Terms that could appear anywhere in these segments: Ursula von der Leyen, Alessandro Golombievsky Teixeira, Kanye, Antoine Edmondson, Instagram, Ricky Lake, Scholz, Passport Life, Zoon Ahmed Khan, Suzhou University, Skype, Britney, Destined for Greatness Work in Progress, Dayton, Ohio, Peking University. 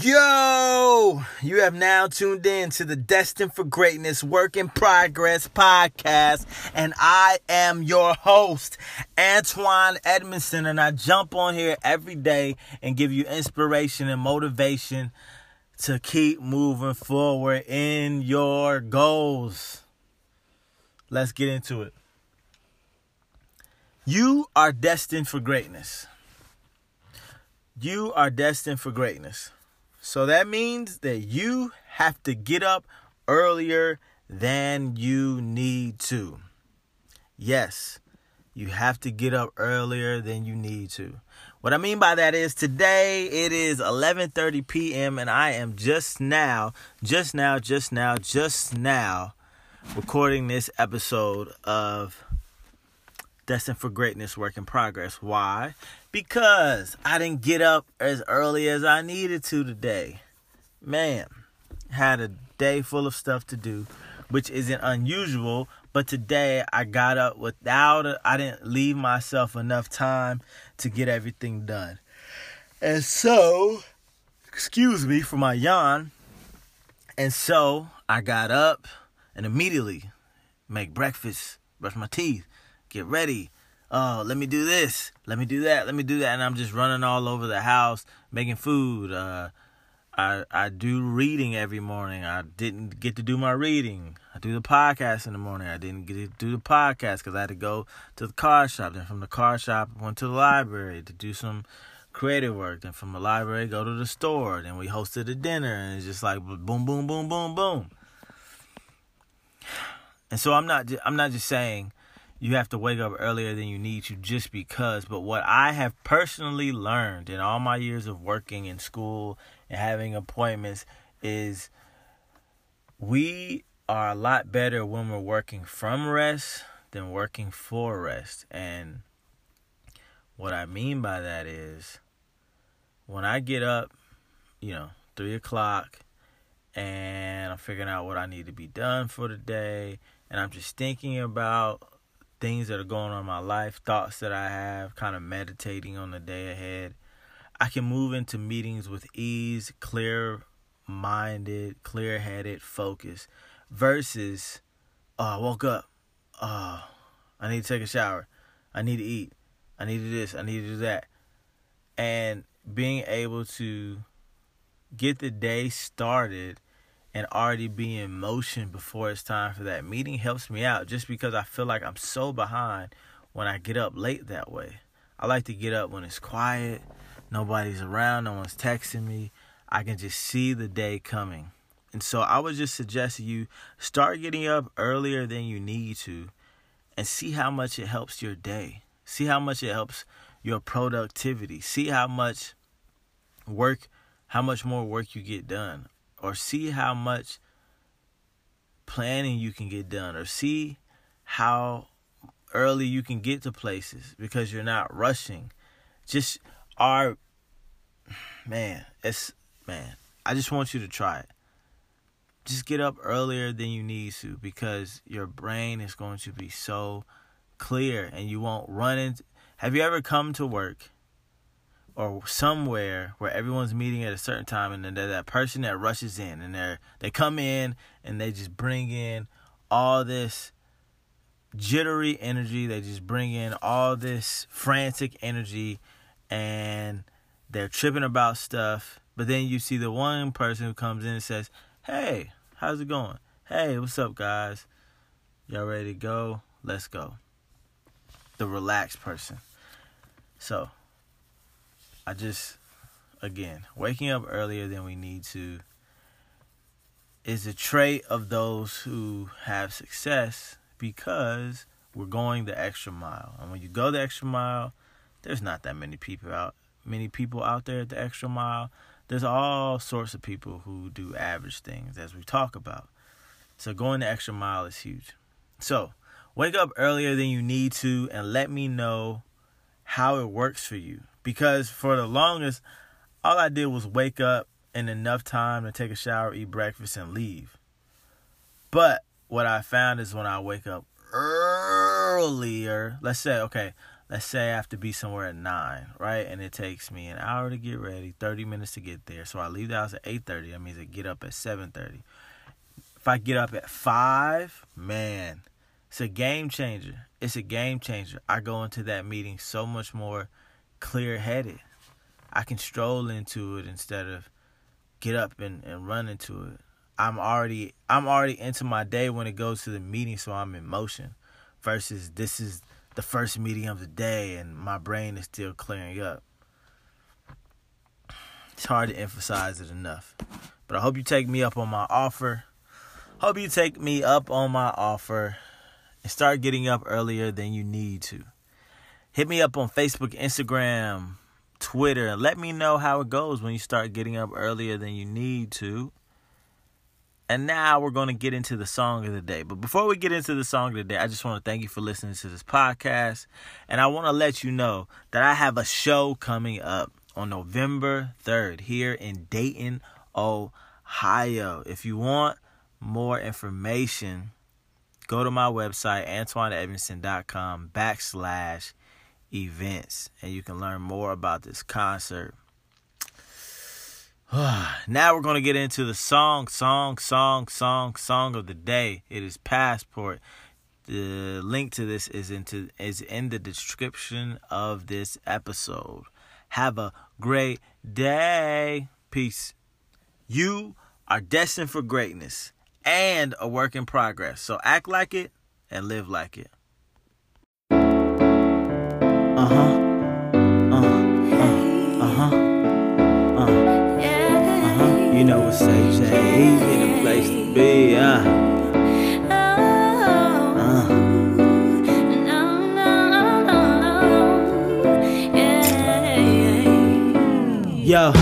Yo, you have now tuned in to the Destined for Greatness Work in Progress podcast, and I am your host, Antoine Edmondson, and I jump on here every day and give you inspiration and motivation to keep moving forward in your goals. Let's get into it. You are destined for greatness. You are destined for greatness. So that means that you have to get up earlier than you need to. Yes, you have to get up earlier than you need to. What I mean by that is today it is 11:30 p.m. and I am just now recording this episode of Destined for Greatness Work in Progress. Why? Because I didn't get up as early as I needed to today. Man, had a day full of stuff to do, which isn't unusual. But today I got up I didn't leave myself enough time to get everything done. And so, excuse me for my yawn. And so I got up and immediately make breakfast, brush my teeth, get ready. Oh, let me do this. Let me do that. Let me do that. And I'm just running all over the house, making food. I do reading every morning. I didn't get to do my reading. I do the podcast in the morning. I didn't get to do the podcast because I had to go to the car shop. Then from the car shop, went to the library to do some creative work. Then from the library, go to the store. Then we hosted a dinner. And it's just like boom, boom, boom, boom, boom. And so I'm not just saying you have to wake up earlier than you need to just because. But what I have personally learned in all my years of working in school and having appointments is we are a lot better when we're working from rest than working for rest. And what I mean by that is when I get up, 3:00, and I'm figuring out what I need to be done for the day, and I'm just thinking about things that are going on in my life, thoughts that I have, kind of meditating on the day ahead, I can move into meetings with ease, clear-minded, clear-headed, focus, versus, I woke up, I need to take a shower, I need to eat, I need to do this, I need to do that. And being able to get the day started and already be in motion before it's time for that meeting helps me out, just because I feel like I'm so behind when I get up late that way. I like to get up when it's quiet, nobody's around, no one's texting me. I can just see the day coming. And so I would just suggest you start getting up earlier than you need to and see how much it helps your day. See how much it helps your productivity. See how much more work you get done. Or see how much planning you can get done. Or see how early you can get to places because you're not rushing. I just want you to try it. Just get up earlier than you need to because your brain is going to be so clear and you won't run into. Have you ever come to work or somewhere where everyone's meeting at a certain time and then they're that person that rushes in and they come in and they just bring in all this jittery energy. They just bring in all this frantic energy and they're tripping about stuff. But then you see the one person who comes in and says, "Hey, how's it going? Hey, what's up, guys? Y'all ready to go? Let's go." The relaxed person. So waking up earlier than we need to is a trait of those who have success because we're going the extra mile. And when you go the extra mile, there's not that many people out there at the extra mile. There's all sorts of people who do average things, as we talk about. So going the extra mile is huge. So wake up earlier than you need to and let me know how it works for you. Because for the longest, all I did was wake up in enough time to take a shower, eat breakfast, and leave. But what I found is when I wake up earlier, let's say, okay, let's say I have to be somewhere at 9, right? And it takes me an hour to get ready, 30 minutes to get there. So I leave the house at 8:30. That means I get up at 7:30. If I get up at 5, man, it's a game changer. It's a game changer. I go into that meeting so much more clear-headed. I can stroll into it instead of get up and run into it. I'm already into my day when it goes to the meeting, so I'm in motion. Versus this is the first meeting of the day and my brain is still clearing up. It's hard to emphasize it enough. But I hope you take me up on my offer. Hope you take me up on my offer and start getting up earlier than you need to. Hit me up on Facebook, Instagram, Twitter, and let me know how it goes when you start getting up earlier than you need to. And now we're going to get into the song of the day. But before we get into the song of the day, I just want to thank you for listening to this podcast. And I want to let you know that I have a show coming up on November 3rd here in Dayton, Ohio. If you want more information, go to my website, AntoineEdmondson.com/events. And you can learn more about this concert. Now we're going to get into the song of the day. It is Passport. The link to this is in the description of this episode. Have a great day. Peace. You are destined for greatness and a work in progress. So act like it and live like it. You know it's AJ, in a place to be, Yo,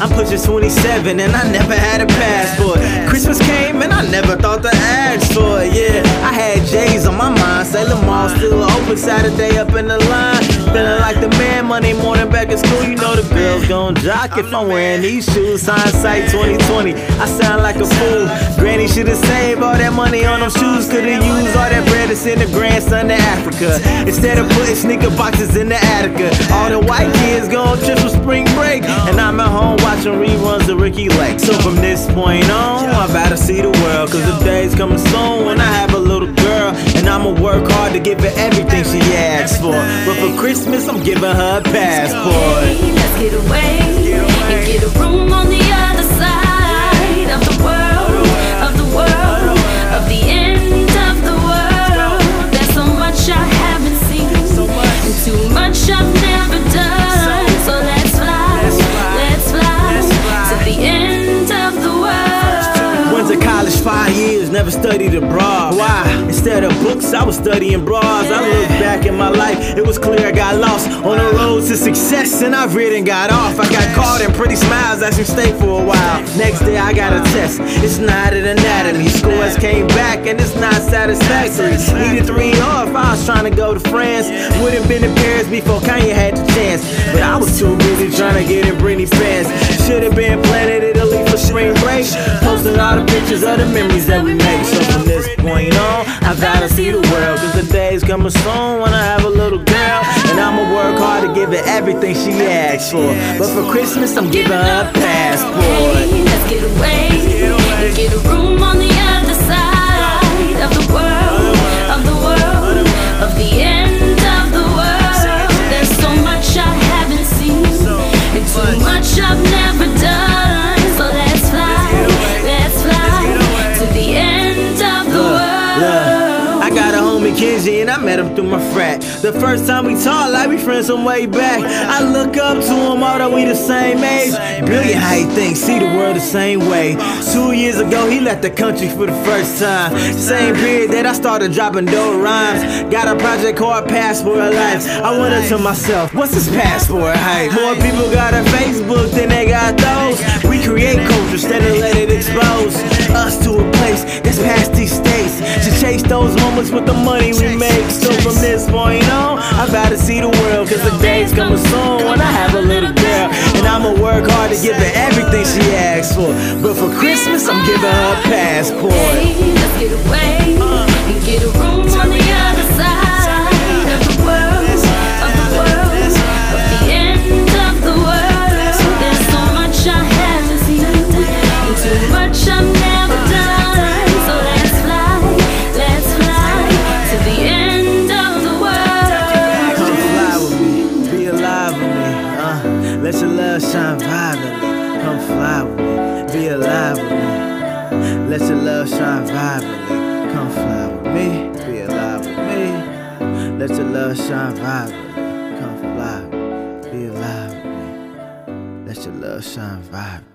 I'm pushing 27 and I never had a passport. Christmas came and I never thought to ask for it, yeah. I had J's on my mind, Sailor Mall still open Saturday up in the line. Feeling like the man Monday morning back at school. You know the girls gon' jock if I'm wearing these shoes. Hindsight 2020, I sound like a fool. Granny should've saved all that money on them shoes. Could've used all that bread to send a grandson to Africa instead of putting sneaker boxes in the attica. All the white kids gon' trip for spring break and I'm at home watching reruns of Ricky Lake. So from this point on, I'm about to see the world, cause the day's coming soon when I have a little girl and I'ma work hard to give her everything she asks for. But for Christmas, I'm giving her a passport. Hey, let's get away and get a room on the other side of the world, of the world, of the end of the world. There's so much I haven't seen and too much I've never done. So let's fly, let's fly, let's fly to the end of the world. Went to college 5 years, never studied abroad. Why? Instead of books, I was studying bras. I look back in my life, it was clear I got lost on the road to success, and I've ridden and got off. I got caught in pretty smiles, I should stay for a while. Next day I got a test, it's not an anatomy. Scores came back and it's not satisfactory. Needed 3 or 4 if I was trying to go to France. Would've been to Paris before Kanye had the chance, but I was too busy trying to get in Britney fans. Should've been planning Italy for spring break, posting all the pictures of the memories that we make. So from this point on, I've gotta see the world, cause the day's coming soon when I have a little girl and I'ma work hard to give her everything she asks for. But for Christmas, I'm giving her a passport. Hey, let's get away and get a room on the other side of the world, of the world, of the end of the world. There's so much I haven't seen and too much I've never done. So let's fly to the end of the world. I got a homie Kenji and I met him through my frat. The first time we talked, like we friends from way back. I look up to him, although we the same age. Brilliant how he thinks, see the world the same way. 2 years ago, he left the country for the first time. Same period that I started dropping dope rhymes. Got a project called Passport Life. I wonder to myself, what's this passport hype? More people got a Facebook than they got those. We create culture, instead of let it expose us to a place that's past these states. To chase those moments with the money we make. So from this point on, I'm about to see the world, cause the day's coming soon when I have a little girl and I'ma work hard to give her everything she asks for. But for Christmas, I'm giving her a passport. Hey, let's get away and get a room on the other side of the world. be alive with me. Let your love shine vibrantly. Come fly with me, be alive with me. Let your love shine vibrantly. Come fly, be alive with me. Let your love shine vibrantly.